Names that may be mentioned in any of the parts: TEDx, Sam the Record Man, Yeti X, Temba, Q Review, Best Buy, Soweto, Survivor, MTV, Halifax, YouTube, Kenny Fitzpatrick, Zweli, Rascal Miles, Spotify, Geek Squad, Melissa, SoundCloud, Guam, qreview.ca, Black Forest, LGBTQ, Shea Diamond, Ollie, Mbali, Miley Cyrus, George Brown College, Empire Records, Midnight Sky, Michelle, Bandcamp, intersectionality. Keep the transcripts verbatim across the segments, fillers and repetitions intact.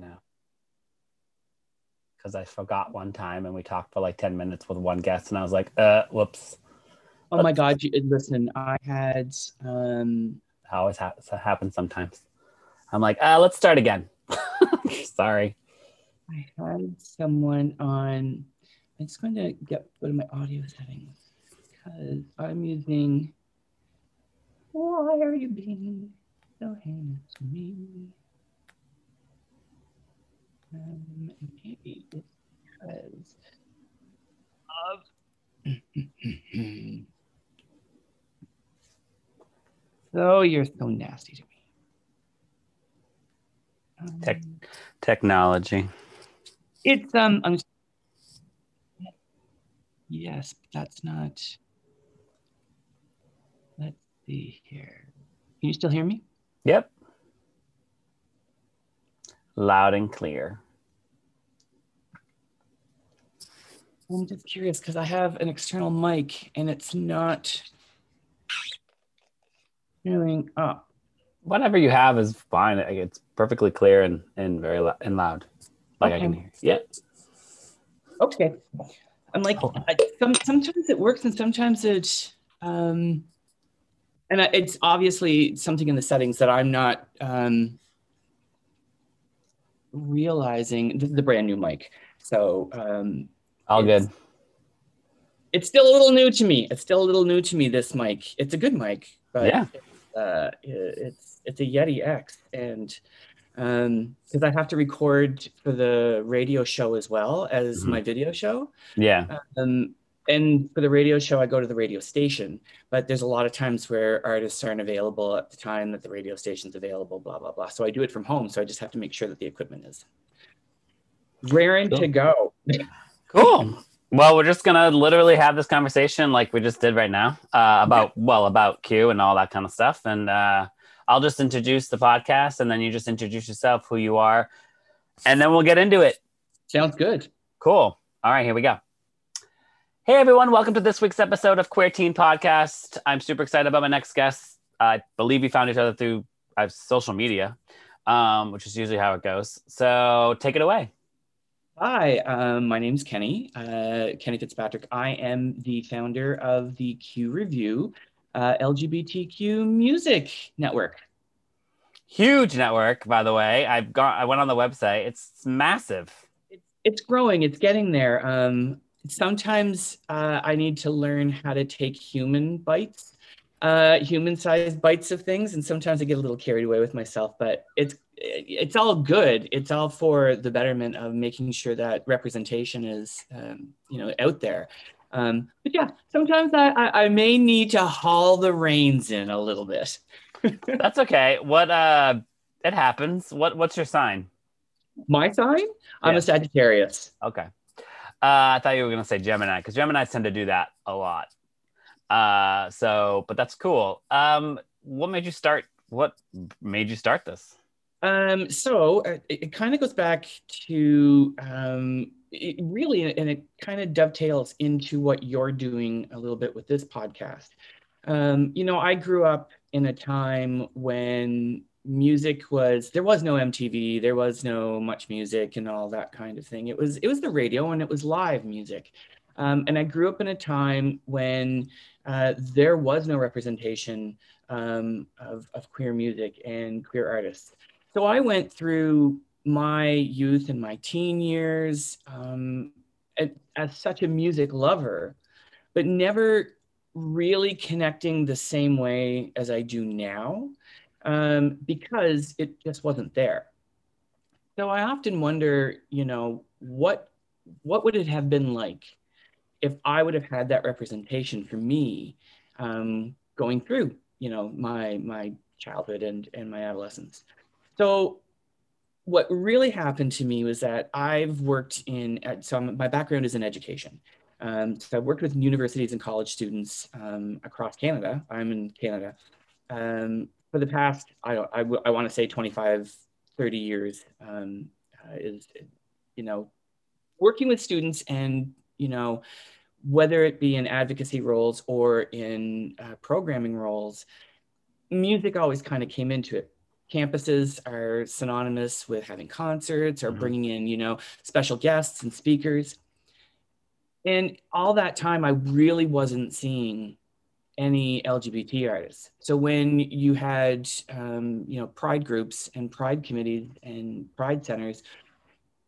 now, because I forgot one time and we talked for like ten minutes with one guest and I was like uh whoops. Oh Let's... my god, you, listen, I had um that always ha- happens sometimes. I'm like uh let's start again. Sorry. I had someone on. I'm just going to get rid of my audio settings because I'm using, why are you being so heinous to me? Um, maybe it's because of so you're so nasty to me. Um, Tech- technology. It's um. I'm... Yes, but that's not. Let's see here. Can you still hear me? Yep. Loud and clear. I'm just curious because I have an external mic and it's not hearing up. Whatever you have is fine. It's perfectly clear and, and very lo- and loud. Like okay. I can hear. Yeah. Okay. I'm like, oh. I, some, sometimes it works and sometimes it, um, and it's obviously something in the settings that I'm not, um, realizing. This is the brand new mic, so um all it's, good it's still a little new to me it's still a little new to me this mic. It's a good mic, but yeah, it's, uh it's it's a Yeti X, and um because I have to record for the radio show as well as mm-hmm. my video show. Yeah. Um and for the radio show I go to the radio station, but there's a lot of times where artists aren't available at the time that the radio station's available, blah blah blah, so I do it from home, so I just have to make sure that the equipment is raring cool. to go. Cool. Well, we're just gonna literally have this conversation like we just did right now uh about yeah. well about Q and all that kind of stuff, and uh I'll just introduce the podcast and then you just introduce yourself, who you are, and then we'll get into it. Sounds good. Cool. All right, here we go. Hey everyone, welcome to this week's episode of Queer Teen Podcast. I'm super excited about my next guest. I believe we found each other through uh, social media, um, which is usually how it goes. So take it away. Hi, um, my name's Kenny, uh, Kenny Fitzpatrick. I am the founder of the Q Review uh, L G B T Q Music Network. Huge network, by the way. I've got. I went on the website. It's massive. It's, it's growing. It's getting there. Um, Sometimes uh, I need to learn how to take human bites, uh, human-sized bites of things, and sometimes I get a little carried away with myself. But it's it's all good. It's all for the betterment of making sure that representation is, um, you know, out there. Um, but yeah, sometimes I, I, I may need to haul the reins in a little bit. That's okay. What uh, it happens. What what's your sign? My sign? Yeah. I'm a Sagittarius. Okay. Uh, I thought you were going to say Gemini, because Geminis tend to do that a lot. Uh, so, but that's cool. Um, what made you start? What made you start this? Um, so it, it kind of goes back to um, it really, and it kind of dovetails into what you're doing a little bit with this podcast. Um, you know, I grew up in a time when music was, there was no M T V, there was no Much Music and all that kind of thing. It was it was the radio and it was live music. Um, and I grew up in a time when uh, there was no representation um, of, of queer music and queer artists. So I went through my youth and my teen years um, as, as such a music lover, but never really connecting the same way as I do now. Um, because it just wasn't there. So I often wonder, you know, what what would it have been like if I would have had that representation for me um, going through, you know, my my childhood and, and my adolescence. So what really happened to me was that I've worked in, so my background is in education. Um, so I've worked with universities and college students um, across Canada. I'm in Canada. Um, for the past, I don't, I, w- I want to say twenty-five, thirty years um, uh, is, you know, working with students and, you know, whether it be in advocacy roles or in uh, programming roles, music always kind of came into it. Campuses are synonymous with having concerts or mm-hmm. bringing in, you know, special guests and speakers. And all that time, I really wasn't seeing any L G B T artists. So when you had, um, you know, pride groups and pride committees and pride centers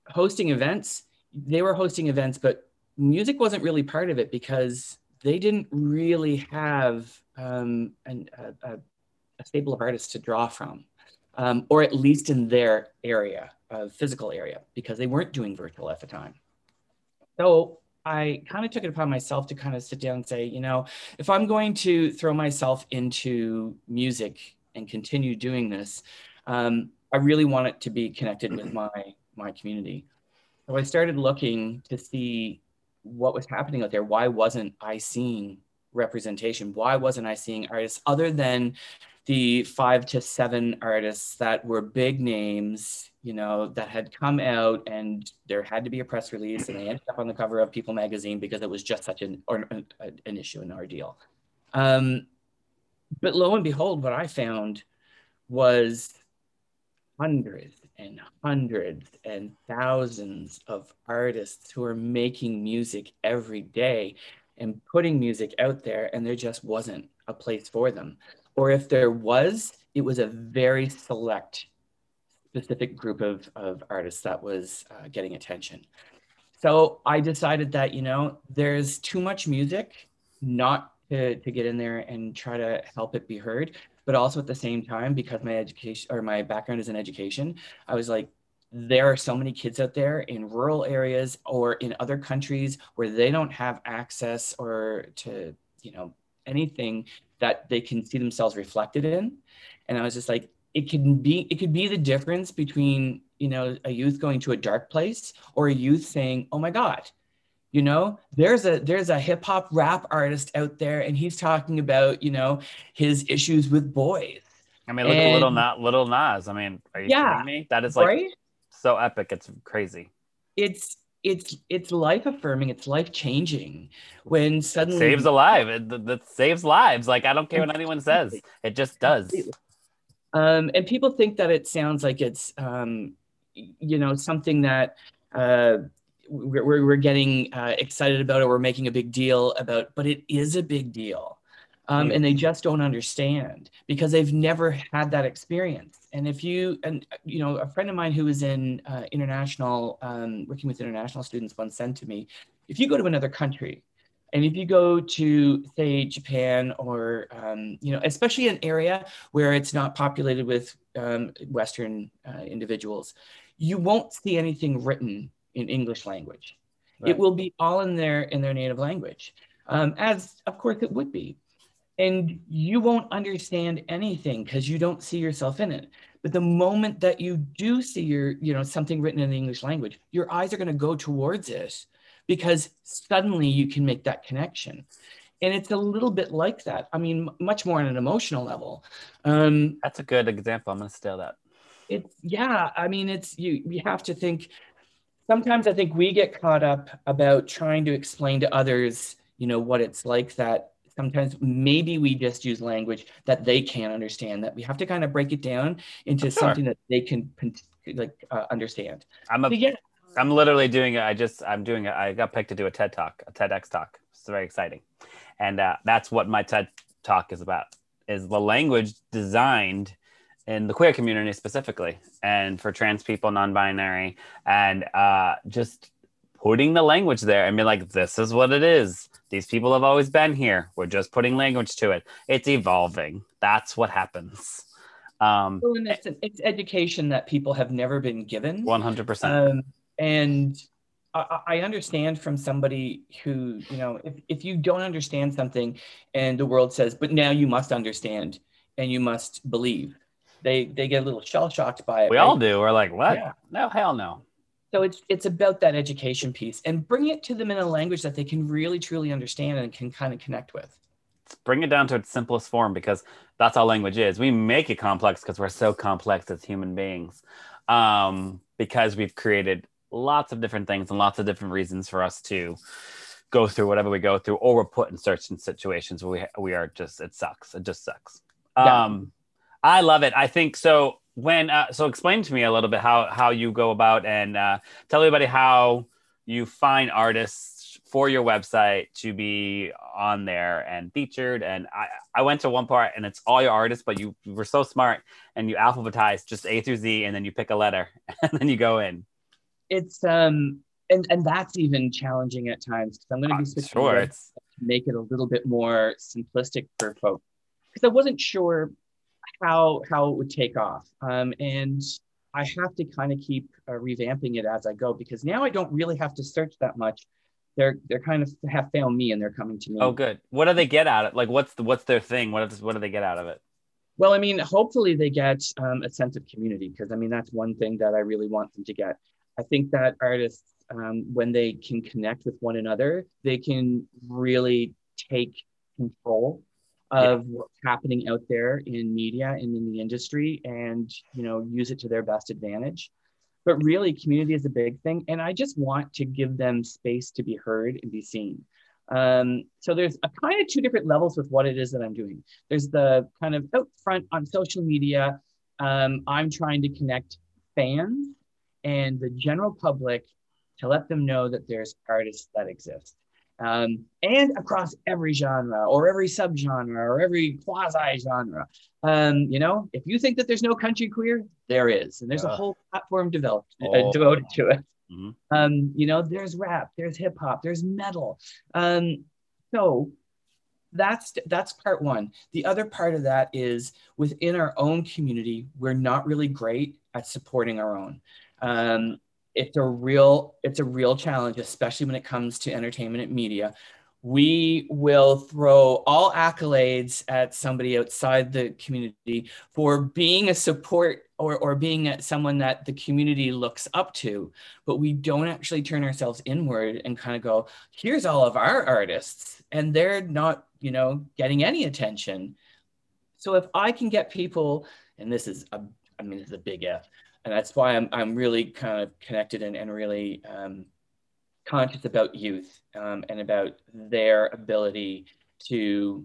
hosting events, they were hosting events, but music wasn't really part of it because they didn't really have um, an, a, a stable of artists to draw from. Um, or at least in their area, uh, physical area, because they weren't doing virtual at the time. So I kind of took it upon myself to kind of sit down and say, you know, if I'm going to throw myself into music and continue doing this, um, I really want it to be connected with my my community. So I started looking to see what was happening out there. Why wasn't I seeing representation? Why wasn't I seeing artists other than the five to seven artists that were big names, you know, that had come out and there had to be a press release and they ended up on the cover of People magazine because it was just such an or, an issue, an ordeal. Um, but lo and behold, what I found was hundreds and hundreds and thousands of artists who are making music every day and putting music out there, and there just wasn't a place for them. Or if there was, it was a very select, specific group of, of artists that was uh, getting attention. So I decided that, you know, there's too much music not to, to get in there and try to help it be heard. But also at the same time, because my education or my background is in education, I was like, there are so many kids out there in rural areas or in other countries where they don't have access or to, you know, anything that they can see themselves reflected in. And I was just like, it can be, it could be the difference between, you know, a youth going to a dark place or a youth saying, oh my God, you know, there's a, there's a hip hop rap artist out there and he's talking about, you know, his issues with boys. I mean, look and, at Lil Nas, Lil Nas. I mean, are you yeah, kidding me? That is like right? so epic. It's crazy. It's, It's it's life affirming. It's life changing. When suddenly saves a life. It, that saves lives. Like I don't care what anyone says. It just does. Um, and people think that it sounds like it's um, you know, something that uh, we're we're getting uh, excited about or we're making a big deal about. But it is a big deal, um, yeah. and they just don't understand because they've never had that experience. And if you, and you know, a friend of mine who was in uh, international, um, working with international students once said to me, if you go to another country, and if you go to say Japan or, um, you know, especially an area where it's not populated with um, Western uh, individuals, you won't see anything written in English language. Right. It will be all in their, in their native language, um, as of course it would be. And you won't understand anything because you don't see yourself in it. But the moment that you do see your, you know, something written in the English language, your eyes are going to go towards it because suddenly you can make that connection. And it's a little bit like that. I mean, much more on an emotional level. Um, That's a good example. I'm going to steal that. It's yeah. I mean, it's you. You have to think. Sometimes I think we get caught up about trying to explain to others, you know, what it's like that. Sometimes maybe we just use language that they can't understand, that we have to kind of break it down into sure. something that they can like uh, understand. I'm a, so, yeah. I'm literally doing it. I just, I'm doing it. I got picked to do a TED talk, a TEDx talk. It's very exciting. And uh, that's what my TED talk is about, is the language designed in the queer community specifically, and for trans people, non-binary, and uh, just putting the language there and be like, this is what it is. These people have always been here. We're just putting language to it. It's evolving. That's what happens. Um, well, and it's, it's education that people have never been given. one hundred percent. Um, and I, I understand from somebody who, you know, if, if you don't understand something and the world says, but now you must understand and you must believe. they they get a little shell shocked by it. We right? all do. We're like, what? Yeah. No, hell no. So it's it's about that education piece and bring it to them in a language that they can really truly understand and can kind of connect with. Bring it down to its simplest form, because that's all language is. We make it complex because we're so complex as human beings, um, because we've created lots of different things and lots of different reasons for us to go through whatever we go through, or we're put in certain situations where we, we are just, it sucks. It just sucks. Yeah. Um, I love it. I think so. When uh, so explain to me a little bit how how you go about and uh, tell everybody how you find artists for your website to be on there and featured. And I, I went to one part and it's all your artists, but you, you were so smart and you alphabetized just A through Z and then you pick a letter and then you go in. It's um and, and that's even challenging at times because I'm going to be switching sure to make it a little bit more simplistic for folks because I wasn't sure how how it would take off. Um, and I have to kind of keep uh, revamping it as I go, because now I don't really have to search that much. They're they're kind of have found me and they're coming to me. Oh, good. What do they get out of it? Like, what's the, what's their thing? What is, what do they get out of it? Well, I mean, hopefully they get um, a sense of community, because I mean, that's one thing that I really want them to get. I think that artists, um, when they can connect with one another, they can really take control of what's happening out there in media and in the industry, and you know, use it to their best advantage. But really, community is a big thing, and I just want to give them space to be heard and be seen. Um, so there's a kind of two different levels with what it is that I'm doing. There's the kind of out front on social media. Um, I'm trying to connect fans and the general public to let them know that there's artists that exist. Um, and across every genre or every subgenre or every quasi genre. Um, you know, if you think that there's no country queer, there is. And there's uh, a whole platform developed, oh. uh, devoted to it. Mm-hmm. Um, you know, there's rap, there's hip hop, there's metal. Um, so that's, that's part one. The other part of that is within our own community, we're not really great at supporting our own. Um, It's a real, it's a real challenge, especially when it comes to entertainment and media. We will throw all accolades at somebody outside the community for being a support or, or being at someone that the community looks up to, but we don't actually turn ourselves inward and kind of go, here's all of our artists, and they're not, you know, getting any attention. So if I can get people, and this is, a, I mean, it's a big F, and that's why I'm I'm really kind of connected and, and really um, conscious about youth um, and about their ability to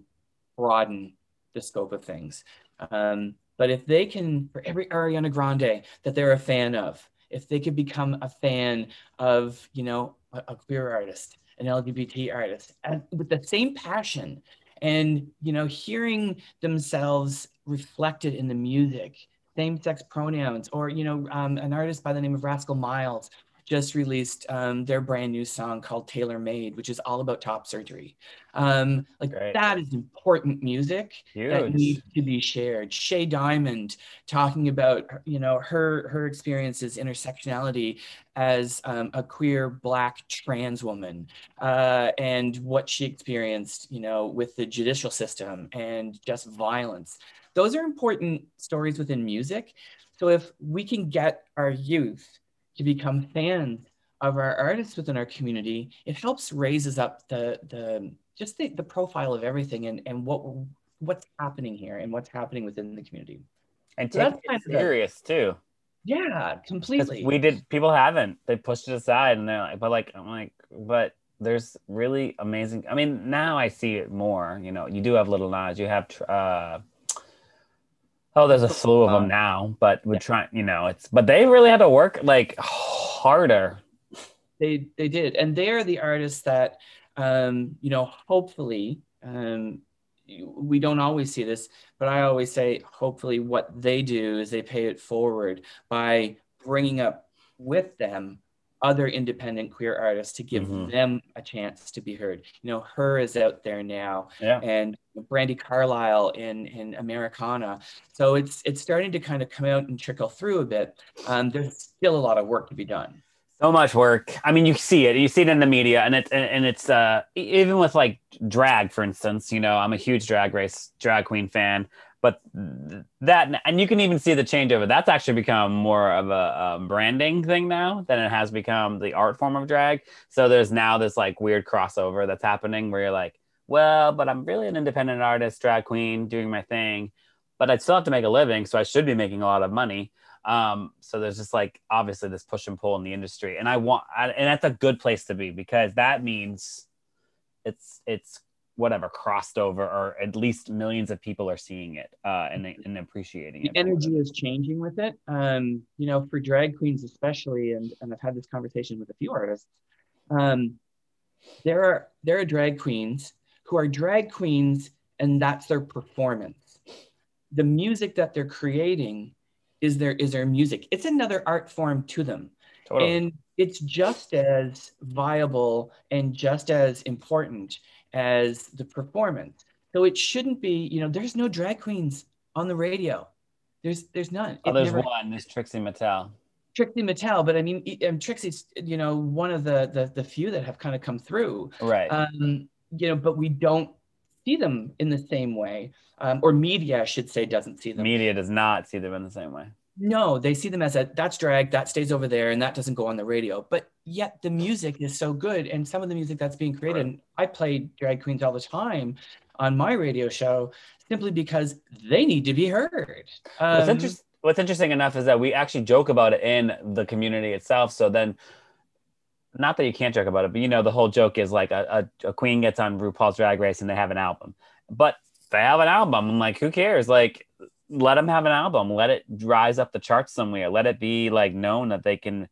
broaden the scope of things. Um, but if they can, for every Ariana Grande that they're a fan of, if they could become a fan of, you know, a, a queer artist, an L G B T artist, and with the same passion and, you know, hearing themselves reflected in the music, same-sex pronouns, or, you know, um, an artist by the name of Rascal Miles just released um, their brand new song called Tailor Made, which is all about top surgery. Um, like Great. That is important music Huge. That needs to be shared. Shea Diamond talking about, you know, her, her experiences, intersectionality as um, a queer Black trans woman, uh, and what she experienced, you know, with the judicial system and just violence. Those are important stories within music. So if we can get our youth to become fans of our artists within our community, it helps raises up the, the just the, the profile of everything and, and what what's happening here and what's happening within the community. And so take that's it kind serious of too. Yeah, completely. We did, people haven't, they pushed it aside and they're like, but like, I'm like, but there's really amazing, I mean, now I see it more, you know, you do have Lil Nas, you have, uh, oh, there's a slew of them now, but we're yeah. trying, you know, it's, but they really had to work like harder. They they did. And they are the artists that, um, you know, hopefully, um, we don't always see this, but I always say, hopefully what they do is they pay it forward by bringing up with them other independent queer artists to give mm-hmm. them a chance to be heard. You know, her is out there now, yeah. and Brandy Carlile in in Americana. So it's it's starting to kind of come out and trickle through a bit. Um, there's still a lot of work to be done. So much work. I mean, you see it. You see it in the media, and it's and, and it's uh, even with like drag, for instance. You know, I'm a huge drag race drag queen fan. But that, and you can even see the changeover. That's actually become more of a, a branding thing now than it has become the art form of drag. So there's now this like weird crossover that's happening where you're like, well, but I'm really an independent artist, drag queen, doing my thing, but I still have to make a living. So I should be making a lot of money. Um, so there's just like, obviously this push and pull in the industry, and I want, I, and that's a good place to be, because that means it's, it's, whatever, crossed over, or at least millions of people are seeing it uh, and, and appreciating it. The energy is changing with it. Um, you know, for drag queens especially, and, and I've had this conversation with a few artists, um, there are there are drag queens who are drag queens and that's their performance. The music that they're creating is their, is their music. It's another art form to them. Totally. And it's just as viable and just as important as the performance. So it shouldn't be, you know, there's no drag queens on the radio. There's there's none. Oh, there's one, there's Trixie Mattel. Trixie Mattel, but I mean, and Trixie's, you know, one of the, the, the few that have kind of come through. Right. Um, you know, but we don't see them in the same way. Um, or media, I should say, doesn't see them. Media does not see them in the same way. No, they see them as a, that's drag, that stays over there, and that doesn't go on the radio. But yet the music is so good, and some of the music that's being created, and I play drag queens all the time on my radio show simply because they need to be heard. Um, what's, inter- what's interesting enough is that we actually joke about it in the community itself. So then, not that you can't joke about it, but you know, the whole joke is like a, a, a queen gets on RuPaul's Drag Race and they have an album. But they have an album, I'm like, who cares? Like, let them have an album, let it rise up the charts somewhere, let it be like known that they can.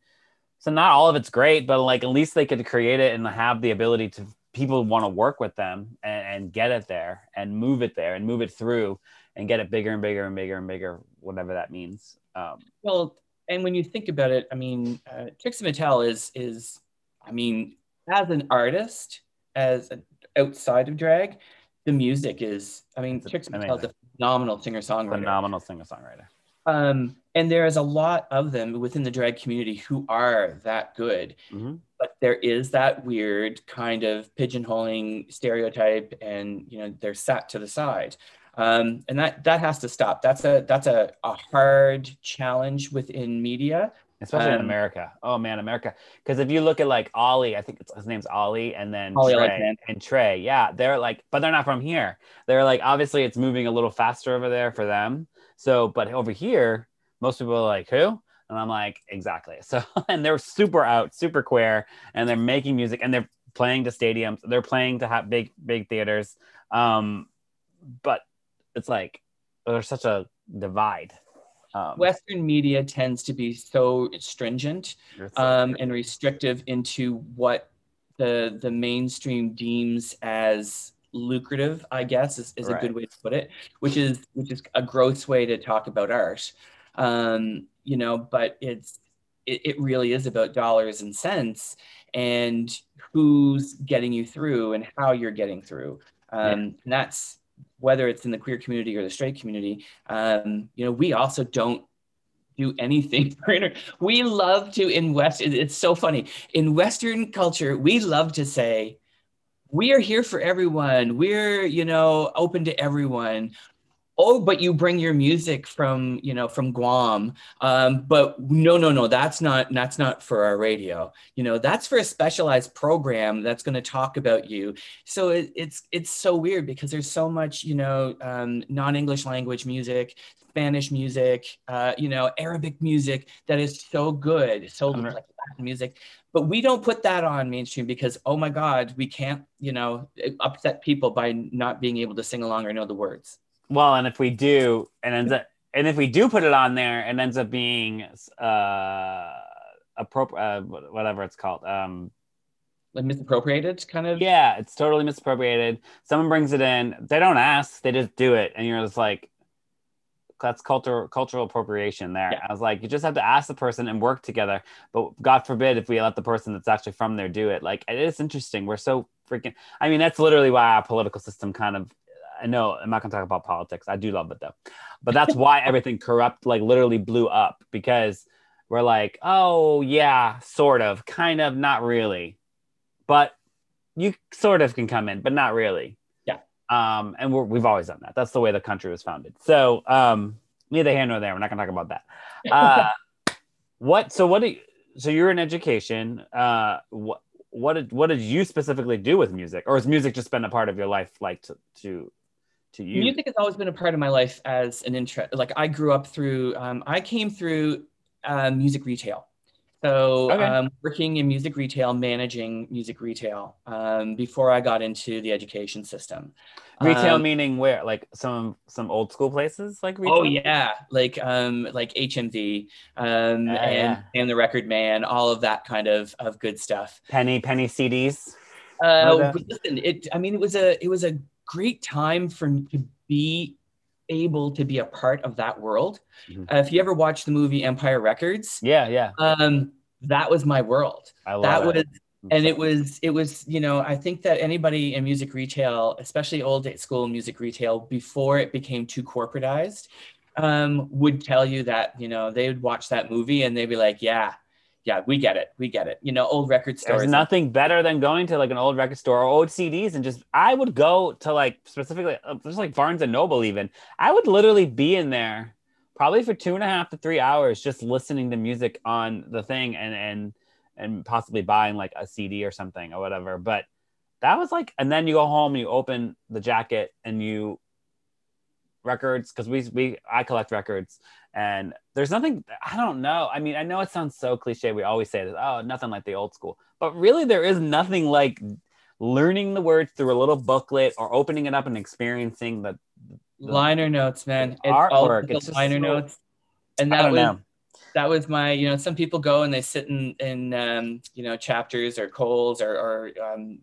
So not all of it's great, but like at least they could create it and have the ability to, people want to work with them and, and get it there and move it there and move it through and get it bigger and bigger and bigger and bigger, whatever that means. Um, well, and when you think about it, I mean, uh, Trixie Mattel is, is, I mean, as an artist, as an outside of drag, the music is, I mean, Trixie Mattel's a phenomenal singer-songwriter. Phenomenal singer-songwriter. Um, and there is a lot of them within the drag community who are that good. Mm-hmm. But there is that weird kind of pigeonholing stereotype, and you know, they're sat to the side. Um, and that that has to stop. That's a that's a, a hard challenge within media. Especially um, in America. Oh man, America. Because if you look at like Ollie, I think it's, his name's Ollie, and then Ollie Trey, and Trey, yeah, they're like, but they're not from here. They're like, obviously it's moving a little faster over there for them. So, but over here, most people are like, who? And I'm like, exactly. So, and they're super out, super queer, and they're making music, and they're playing to stadiums. They're playing to have big, big theaters. Um, but it's like, there's such a divide. Um, Western media tends to be so stringent um, and restrictive into what the the mainstream deems as lucrative, I guess, is, is right. a good way to put it, which is which is a gross way to talk about art, um, you know. But it's it, it really is about dollars and cents and who's getting you through and how you're getting through, um, yeah. and that's. Whether it's in the queer community or the straight community, um, you know, we also don't do anything. We love to, in West, it's so funny. In Western culture, we love to say, we are here for everyone. We're, you know, open to everyone. Oh, but you bring your music from, you know, from Guam. Um, but no, no, no, that's not, that's not for our radio. You know, that's for a specialized program that's going to talk about you. So it, it's, it's so weird because there's so much, you know, um, non-English language music, Spanish music, uh, you know, Arabic music that is so good. So like Latin music, but we don't put that on mainstream because, oh my God, we can't, you know, upset people by not being able to sing along or know the words. Well, and if we do, and ends up, and if we do put it on there, it ends up being uh, appropriate, uh, whatever it's called, um, like misappropriated, kind of. Yeah, it's totally misappropriated. Someone brings it in, they don't ask, they just do it, and you're just like, that's cultural cultural appropriation there. Yeah. I was like, you just have to ask the person and work together. But God forbid if we let the person that's actually from there do it. Like, it is interesting. We're so freaking. I mean, that's literally why our political system kind of. I know I'm not gonna talk about politics. I do love it though. But that's why everything corrupt, like literally blew up, because we're like, oh yeah, sort of, kind of, not really. But you sort of can come in, but not really. Yeah. Um, and we're, we've always done that. That's the way the country was founded. So um, neither here nor there. We're not going to talk about that. Uh, what? So what? Do you, so you're in education. Uh, what? What did? What did you specifically do with music, or has music just been a part of your life, like to to, to you? Music has always been a part of my life as an interest. Like I grew up through. Um, I came through uh, music retail. So okay. um, working in music retail, managing music retail um, before I got into the education system. Retail um, meaning where? Like some some old school places like retail? Oh yeah, like um, like H M V um, uh, and yeah. Sam the Record Man, all of that kind of, of good stuff. Penny penny C Ds. Uh, listen, it. I mean, it was a it was a great time for me to be able to be a part of that world. Mm-hmm. Uh, if you ever watched the movie Empire Records, yeah, yeah, um, that was my world. I love that. That was, and it was, it was, you know, I think that anybody in music retail, especially old school music retail, before it became too corporatized, um, would tell you that, you know, they would watch that movie and they'd be like, yeah, yeah, we get it, we get it. You know, old record stores. There's nothing better than going to like an old record store or old C Ds and just, I would go to like specifically, just like Barnes and Noble even. I would literally be in there probably for two and a half to three hours just listening to music on the thing and and and possibly buying like a C D or something or whatever. But that was like, and then you go home and you open the jacket and you, records, because we we I collect records. And there's nothing, I don't know. I mean, I know it sounds so cliche. We always say this, oh, nothing like the old school. But really, there is nothing like learning the words through a little booklet or opening it up and experiencing the, the liner notes, man. It's artwork. It's liner so, notes. And that I don't was, know. That was my, you know, some people go and they sit in, in um, you know, Chapters or Kohl's or, or um,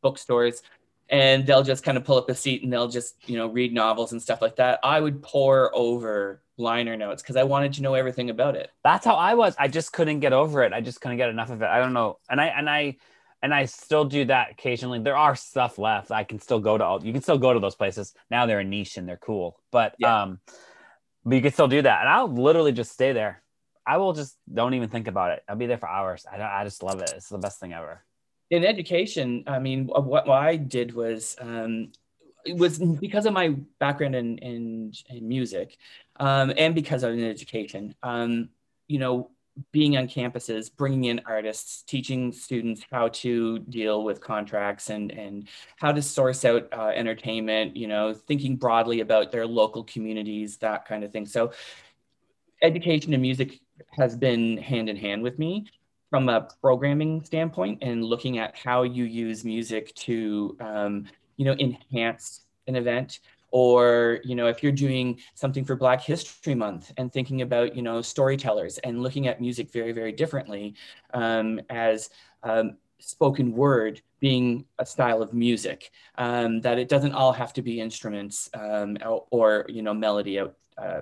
bookstores. And they'll just kind of pull up a seat and they'll just, you know, read novels and stuff like that. I would pore over liner notes because I wanted to know everything about it. That's how I was. I just couldn't get over it. I just couldn't get enough of it. I don't know. And I and I and I still do that occasionally. There are stuff left. I can still go to all. You can still go to those places. Now they're a niche and they're cool. But yeah. um, but you can still do that. And I'll literally just stay there. I will just don't even think about it. I'll be there for hours. I don't, I just love it. It's the best thing ever. In education, I mean, what I did was, um, it was because of my background in, in, in music um, and because I'm in education, um, you know, being on campuses, bringing in artists, teaching students how to deal with contracts and, and how to source out uh, entertainment, you know, thinking broadly about their local communities, that kind of thing. So education and music has been hand in hand with me. From a programming standpoint and looking at how you use music to, um, you know, enhance an event, or, you know, if you're doing something for Black History Month and thinking about, you know, storytellers and looking at music very, very differently um, as um, spoken word being a style of music, um, that it doesn't all have to be instruments um, or, or, you know, melody. Out, uh,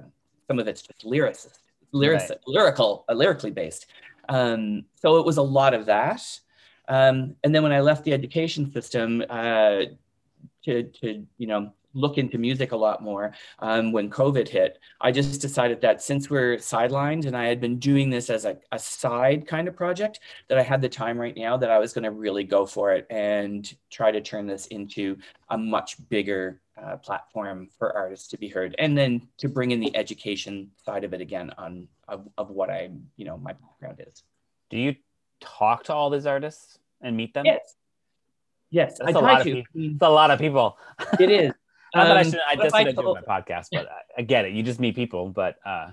some of it's just lyricist, lyric, right. lyrical, uh, lyrically based. Um, so it was a lot of that. Um, and then when I left the education system uh, to, to, you know, look into music a lot more, um, when COVID hit, I just decided that since we're sidelined and I had been doing this as a, a side kind of project, that I had the time right now that I was going to really go for it and try to turn this into a much bigger uh, platform for artists to be heard. And then to bring in the education side of it again on of, of what I, you know, my background is. Do you talk to all these artists and meet them? Yes. Yes. That's I a lot to. Of people. It's a lot of people. It is. Not that I should, I just didn't do my podcast, but I, I get it. You just meet people, but. Uh,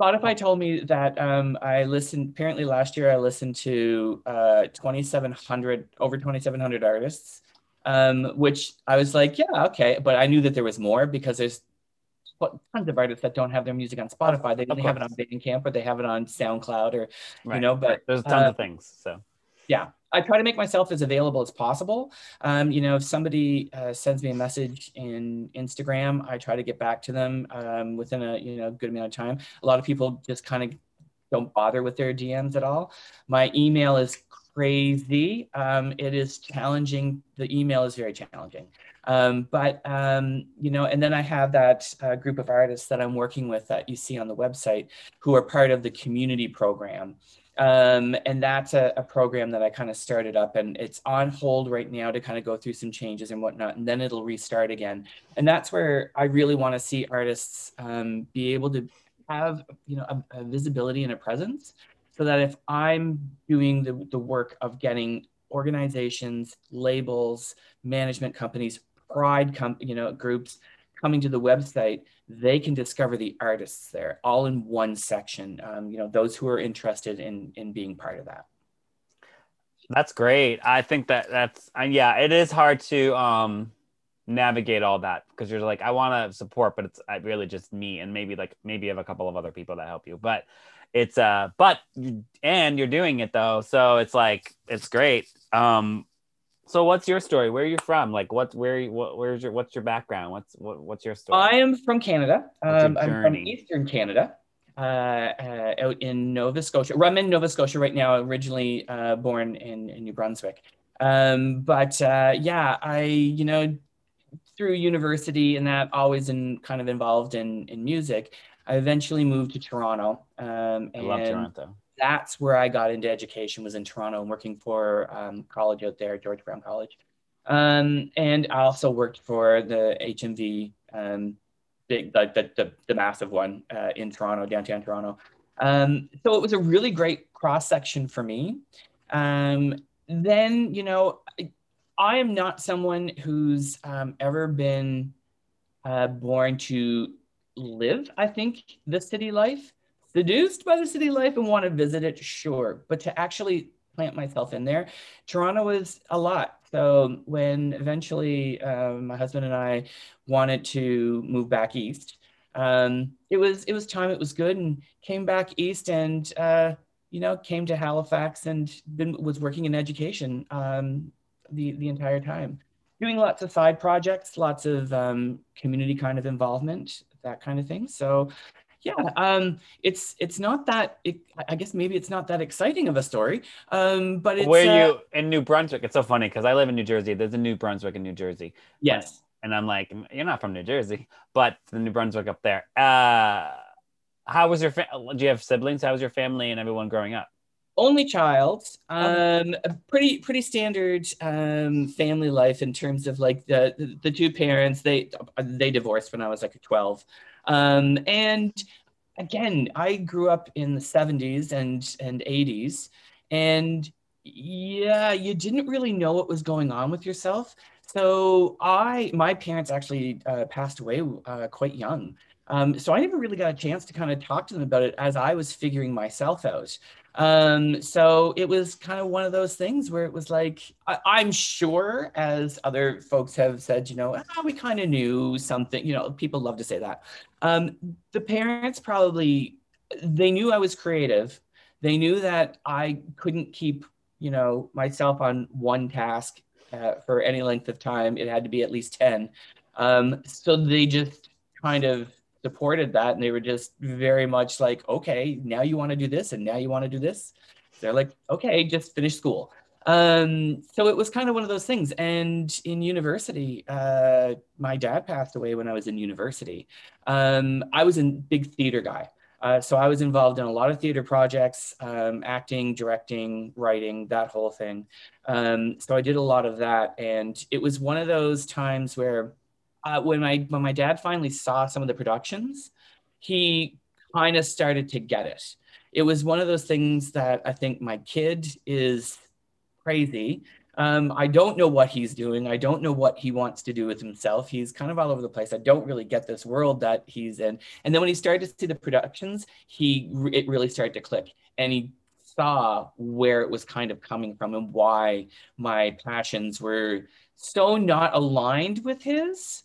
Spotify told me that um, I listened, apparently last year I listened to uh, twenty-seven hundred, over twenty-seven hundred artists, um, which I was like, yeah, okay. But I knew that there was more because there's tons of artists that don't have their music on Spotify. They didn't have it on Bandcamp or they have it on SoundCloud or, right. you know, but. There's tons uh, of things, so. Yeah. I try to make myself as available as possible. Um, you know, if somebody uh, sends me a message in Instagram, I try to get back to them um, within a you know good amount of time. A lot of people just kind of don't bother with their D Ms at all. My email is crazy. Um, it is challenging. The email is very challenging. Um, but, um, you know, and then I have that uh, group of artists that I'm working with that you see on the website who are part of the community program. Um, and that's a, a program that I kind of started up, and it's on hold right now to kind of go through some changes and whatnot, and then it'll restart again. And that's where I really want to see artists um, be able to have, you know, a, a visibility and a presence, so that if I'm doing the, the work of getting organizations, labels, management companies, pride comp- you know, groups coming to the website, they can discover the artists there all in one section. Um, you know, those who are interested in in being part of that. That's great. I think that that's, uh, yeah, it is hard to um, navigate all that, because you're like, I want to support, but it's really just me. And maybe like, maybe you have a couple of other people that help you, but it's, uh, but, you, and you're doing it though. So it's like, it's great. Um, So what's your story? Where are you from? Like, what, where, what, where's your, what's your background? What's, what, what's your story? I am from Canada. Um, I'm from Eastern Canada, uh, uh, out in Nova Scotia. Well, I'm in Nova Scotia right now, originally uh, born in, in New Brunswick. Um, but uh, yeah, I, you know, through university and that, always in kind of involved in, in music, I eventually moved to Toronto. Um, and I love Toronto. That's where I got into education, was in Toronto, and working for um, college out there, George Brown College. Um, and I also worked for the H M V, um, big, the, the, the, the massive one uh, in Toronto, downtown Toronto. Um, so it was a really great cross-section for me. Um, then, you know, I, I am not someone who's um, ever been uh, born to live, I think, the city life. Seduced by the city life and want to visit it, sure, but to actually plant myself in there, Toronto was a lot. So when eventually um, my husband and I wanted to move back east, um, it was it was time, it was good, and came back east, and uh, you know, came to Halifax, and been, was working in education um, the the entire time, doing lots of side projects, lots of um, community kind of involvement, that kind of thing. So. Yeah, um, it's it's not that, it, I guess maybe it's not that exciting of a story, um, but it's- Where uh, you, in New Brunswick, it's so funny, because I live in New Jersey, there's a New Brunswick in New Jersey. Yes. And I'm like, you're not from New Jersey, but the New Brunswick up there. Uh, how was your, fa- do you have siblings? How was your family and everyone growing up? Only child, um, a pretty pretty standard um, family life in terms of like the, the the two parents. They they divorced when I was like twelve, um, and again, I grew up in the seventies and and eighties, and yeah, you didn't really know what was going on with yourself. So I my parents actually uh, passed away uh, quite young. Um, so I never really got a chance to kind of talk to them about it as I was figuring myself out. Um, so it was kind of one of those things where it was like, I, I'm sure, as other folks have said, you know, oh, we kind of knew something, you know, people love to say that. Um, the parents probably, they knew I was creative. They knew that I couldn't keep, you know, myself on one task uh, for any length of time. It had to be at least ten. Um, so they just kind of supported that, and they were just very much like, okay, now you want to do this, and now you want to do this. They're like, okay, just finish school. Um, so it was kind of one of those things. And in university, uh, my dad passed away when I was in university. Um, I was a big theater guy, uh, so I was involved in a lot of theater projects, um, acting, directing, writing, that whole thing. Um, so I did a lot of that, and it was one of those times where. Uh, when my when my dad finally saw some of the productions, he kind of started to get it. It was one of those things that I think my kid is crazy. Um, I don't know what he's doing. I don't know what he wants to do with himself. He's kind of all over the place. I don't really get this world that he's in. And then when he started to see the productions, he it really started to click. And he saw where it was kind of coming from and why my passions were so not aligned with his,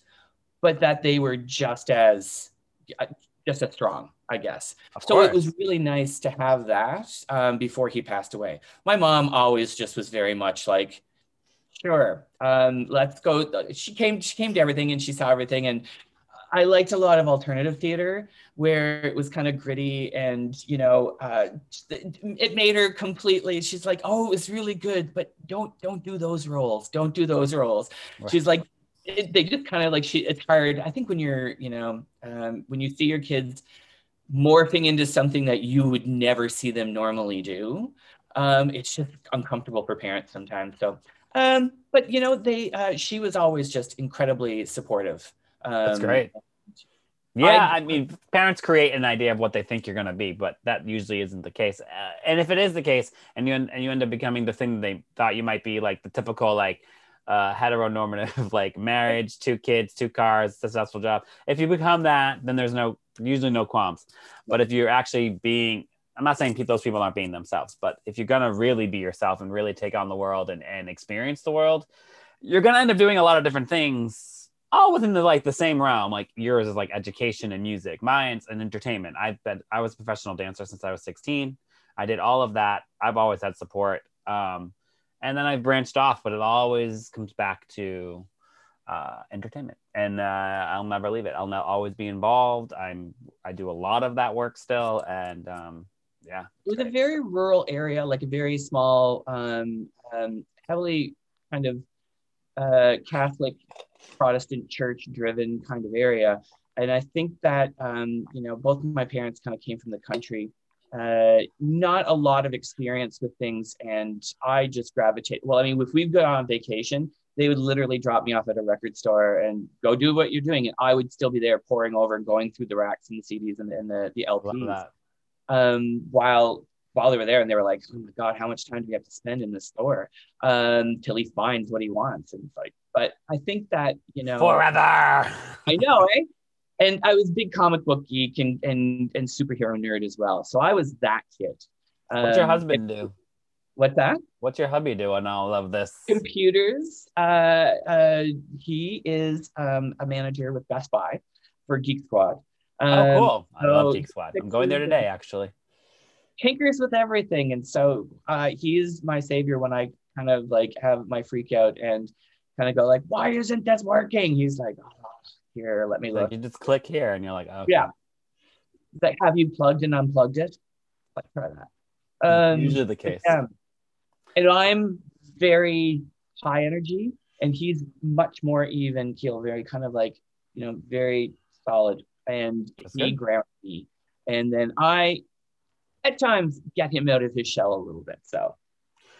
but that they were just as, just as strong, I guess. Of so course. It was really nice to have that um, before he passed away. My mom always just was very much like, sure, um, let's go. She came, she came to everything, and she saw everything. And I liked a lot of alternative theater where it was kind of gritty, and, you know, uh, it made her completely, she's like, oh, it's really good, but don't, don't do those roles. Don't do those roles. Right. She's like, It, they just kind of like, she, it's hard. I think when you're, you know, um, when you see your kids morphing into something that you would never see them normally do. Um, it's just uncomfortable for parents sometimes. So, um, but you know, they uh, she was always just incredibly supportive. Um, That's great. Yeah, I, I mean, parents create an idea of what they think you're going to be, but that usually isn't the case. Uh, and if it is the case, and you and you end up becoming the thing that they thought you might be, like the typical like uh, heteronormative, like marriage, two kids, two cars, successful job. If you become that, then there's no usually no qualms. But if you're actually being, I'm not saying those people aren't being themselves, but if you're going to really be yourself and really take on the world and, and experience the world, you're going to end up doing a lot of different things. All within the like the same realm. Like yours is like education and music, mine's and entertainment. I've been I was a professional dancer since I was sixteen. I did all of that. I've always had support, um, and then I branched off, but it always comes back to uh, entertainment. And uh, I'll never leave it. I'll not always be involved. I'm I do a lot of that work still, and um, yeah. It was a very rural area, like a very small, um, um, heavily kind of uh, Catholic. Protestant church driven kind of area. And I think that, um, you know, both of my parents kind of came from the country, uh, not a lot of experience with things. And I just gravitate. Well, I mean, if we've gone on vacation, they would literally drop me off at a record store and go do what you're doing. And I would still be there pouring over and going through the racks and the C Ds and, and the, the L Ps um, while while they were there. And they were like, oh my God, how much time do we have to spend in this store um, till he finds what he wants? And it's like, but I think that, you know, forever. I know, right? And I was a big comic book geek and and and superhero nerd as well. So I was that kid. Um, What's your husband and, do? What's that? What's your hubby do on all of this? Computers. Uh, uh, he is um, a manager with Best Buy for Geek Squad. Um, oh, cool! I so love Geek Squad. I'm going there today, actually. Tinkers with everything, and so uh, he's my savior when I kind of like have my freak out and. Kind of go like, why isn't this working? He's like, oh, here, let me look. Like you just click here, and you're like, okay. Yeah. Like, have you plugged and unplugged it? Like, try that. Um, Usually the case. Yeah. And I'm very high energy, and he's much more even keel, very kind of like, you know, very solid, and That's he grounds me. And then I, at times, get him out of his shell a little bit. So.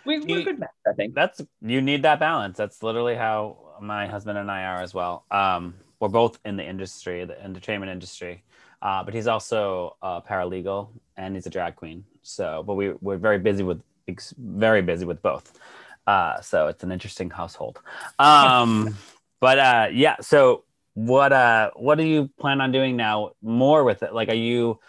We, we're you, good match, I think. That's you need that balance. That's literally how my husband and I are as well. Um, we're both in the industry, the entertainment industry, uh, but he's also a paralegal and he's a drag queen. So, but we we're very busy with very busy with both. Uh, so it's an interesting household. Um, but uh, yeah. So what uh, what do you plan on doing now? More with it? Like, are you?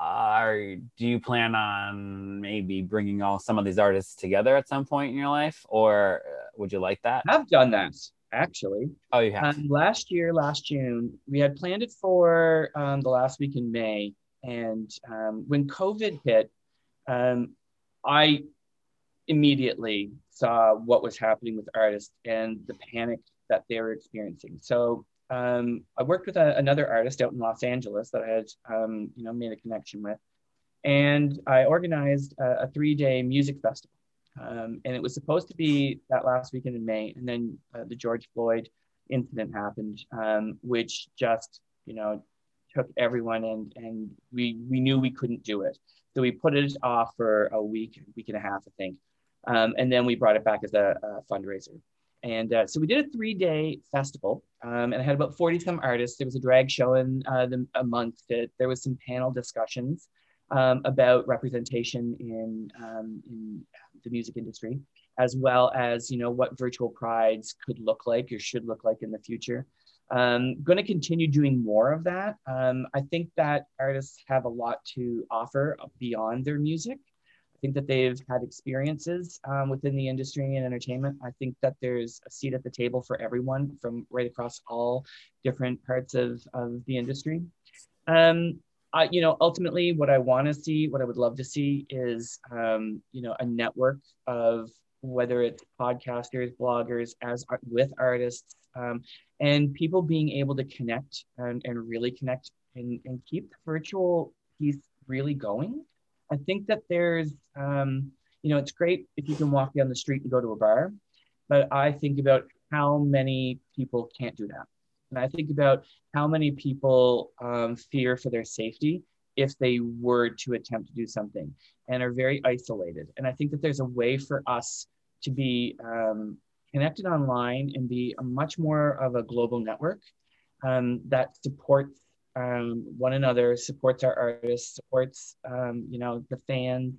Are do you plan on maybe bringing all some of these artists together at some point in your life, or would you like that? I've done that actually. Oh, you have. Um, last year, last June, we had planned it for um, the last week in May, and um, when COVID hit, um, I immediately saw what was happening with artists and the panic that they were experiencing. So. Um, I worked with a, another artist out in Los Angeles that I had, um, you know, made a connection with, and I organized a, a three-day music festival, um, and it was supposed to be that last weekend in May, and then uh, the George Floyd incident happened, um, which just, you know, took everyone, and and we we knew we couldn't do it, so we put it off for a week, week and a half, I think, um, and then we brought it back as a, a fundraiser. And uh, so we did a three-day festival, um, and I had about forty-some artists. There was a drag show in uh, the, amongst it. There was some panel discussions um, about representation in, um, in the music industry, as well as, you know, what virtual prides could look like or should look like in the future. I'm going to continue doing more of that. Um, I think that artists have a lot to offer beyond their music. I think that they've had experiences um, within the industry and entertainment. I think that there's a seat at the table for everyone from right across all different parts of, of the industry. Um, I, you know, ultimately what I want to see, what I would love to see is, um, you know, a network of whether it's podcasters, bloggers, as with artists, um, and people being able to connect and, and really connect and, and keep the virtual piece really going. I think that there's, um, you know, it's great if you can walk down the street and go to a bar, but I think about how many people can't do that. And I think about how many people um, fear for their safety if they were to attempt to do something, and are very isolated. And I think that there's a way for us to be um, connected online and be a much more of a global network um, that supports um, one another, supports our artists, supports, um, you know, the fans.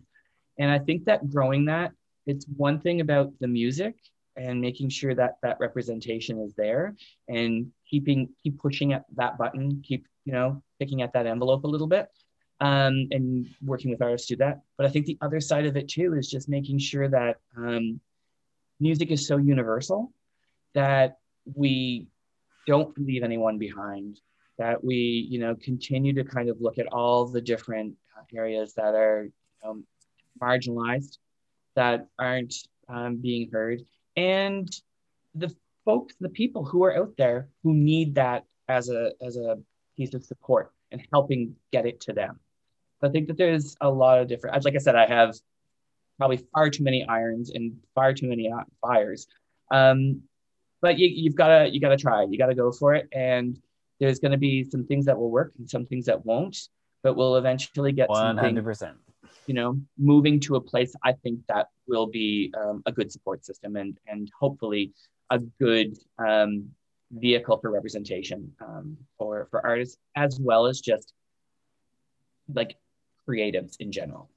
And I think that growing that, it's one thing about the music and making sure that that representation is there, and keeping, keep pushing at that button, keep, you know, picking at that envelope a little bit, um, and working with artists to do that. But I think the other side of it too is just making sure that um, music is so universal that we don't leave anyone behind, that we, you know, continue to kind of look at all the different areas that are um, marginalized, that aren't um, being heard, and the folks, the people who are out there who need that as a as a piece of support and helping get it to them. So I think that there's a lot of different, like I said, I have probably far too many irons and far too many fires, um, but you, you've gotta you gotta try, you gotta go for it, and there's gonna be some things that will work and some things that won't, but we'll eventually get something. one hundred percent. You know, moving to a place, I think that will be um, a good support system, and and hopefully a good um, vehicle for representation um, for, for artists, as well as just like creatives in general.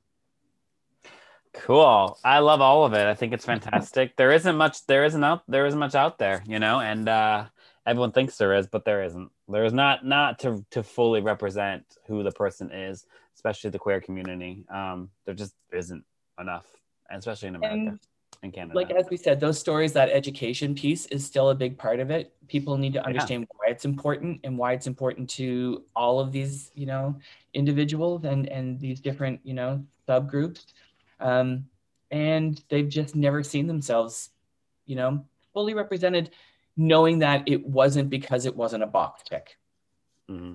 Cool. I love all of it. I think it's fantastic. There isn't much, there isn't out, there isn't much out there, you know, and uh, everyone thinks there is, but there isn't. There is not, not to, to fully represent who the person is, especially the queer community. Um, there just isn't enough, especially in America and, and Canada. Like, as we said, those stories, that education piece is still a big part of it. People need to understand yeah. why it's important, and why it's important to all of these, you know, individuals and, and these different, you know, subgroups. Um, and they've just never seen themselves, you know, fully represented, knowing that it wasn't because it wasn't a box tick. Mm-hmm.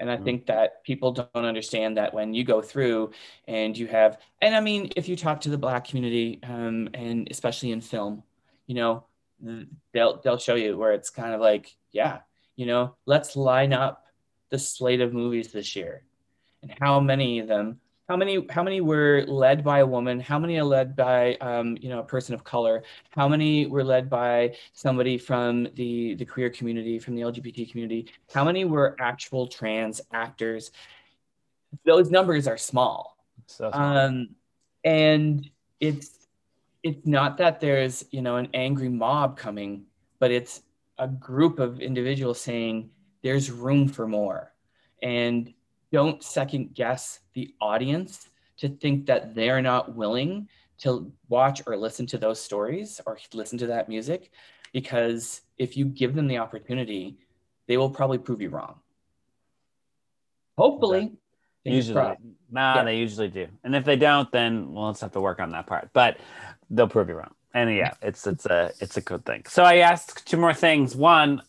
And I mm-hmm. think that people don't understand that when you go through and you have, and I mean, if you talk to the Black community, um, and especially in film, you know, they'll, they'll show you where it's kind of like, yeah, you know, let's line up the slate of movies this year. And how many of them, how many, how many were led by a woman? How many are led by, um, you know, a person of color? How many were led by somebody from the, the queer community, from the L G B T community? How many were actual trans actors? Those numbers are small. So small. Um, and it's, it's not that there's, you know, an angry mob coming, but it's a group of individuals saying there's room for more. And don't second guess the audience to think that they're not willing to watch or listen to those stories or listen to that music, because if you give them the opportunity, they will probably prove you wrong. Hopefully. Okay. Usually. Nah, yeah. They usually do. And if they don't, then we'll just have to work on that part, but they'll prove you wrong. And yeah, it's, it's a, it's a good thing. So I asked two more things. One,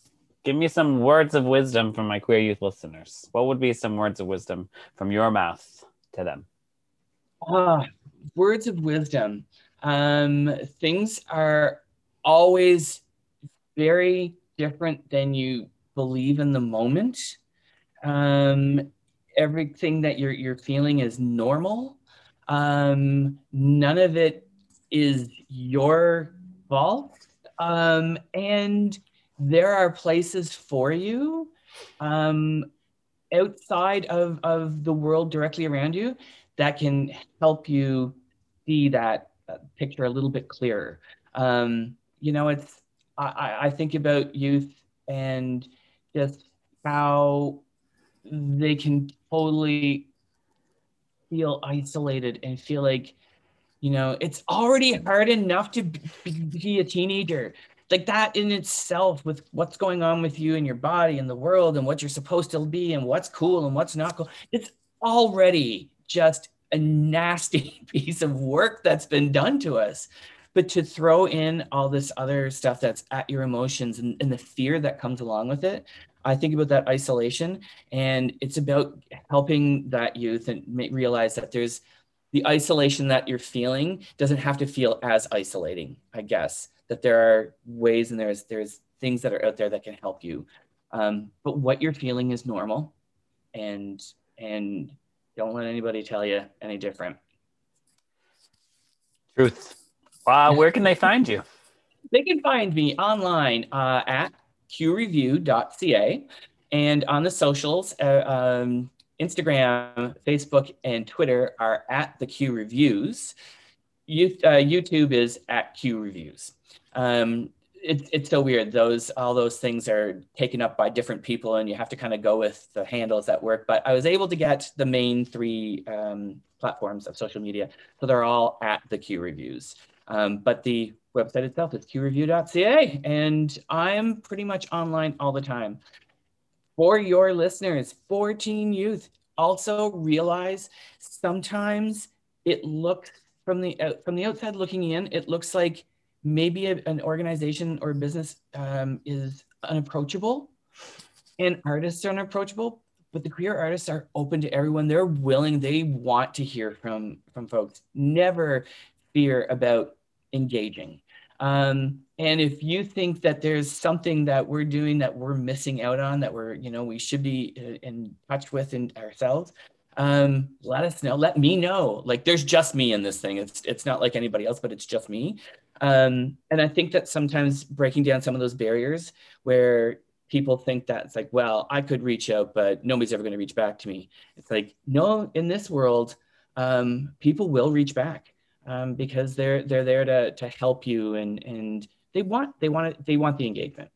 give me some words of wisdom from my queer youth listeners. What would be some words of wisdom from your mouth to them? Uh, words of wisdom. Um, things are always very different than you believe in the moment. Um, everything that you're, you're feeling is normal. Um, none of it is your fault. Um, and... there are places for you um, outside of, of the world directly around you that can help you see that picture a little bit clearer. Um, you know, it's I, I think about youth and just how they can totally feel isolated and feel like, you know, it's already hard enough to be, be a teenager. Like that in itself, with what's going on with you and your body and the world and what you're supposed to be and what's cool and what's not cool, it's already just a nasty piece of work that's been done to us. But to throw in all this other stuff that's at your emotions and, and the fear that comes along with it, I think about that isolation, and it's about helping that youth and realize that there's the isolation that you're feeling doesn't have to feel as isolating, I guess. That there are ways and there's there's things that are out there that can help you. Um, but what you're feeling is normal, and and don't let anybody tell you any different. Truth. Uh, where can they find you? They can find me online uh, at q review dot c a and on the socials. Uh, um, Instagram, Facebook, and Twitter are at the Q Reviews. You, uh, YouTube is at Q Reviews. Um, it, it's so weird. Those all those things are taken up by different people, and you have to kind of go with the handles that work. But I was able to get the main three um, platforms of social media, so they're all at the Q Reviews. Um, but the website itself is q review dot c a, and I'm pretty much online all the time. For your listeners, for teen youth, also realize sometimes it looks from the out, from the outside looking in, it looks like maybe a, an organization or business um, is unapproachable and artists are unapproachable, but the queer artists are open to everyone. They're willing, they want to hear from, from folks. Never fear about engaging. Um, and if you think that there's something that we're doing that we're missing out on, that we're, you know, we should be in touch with in ourselves, um, let us know, let me know. Like there's just me in this thing. It's it's not like anybody else, but it's just me. Um, and I think that sometimes breaking down some of those barriers where people think that it's like, well, I could reach out, but nobody's ever going to reach back to me. It's like, no, in this world, um, people will reach back. Um, because they're they're there to to help you, and and they want they want they want the engagement.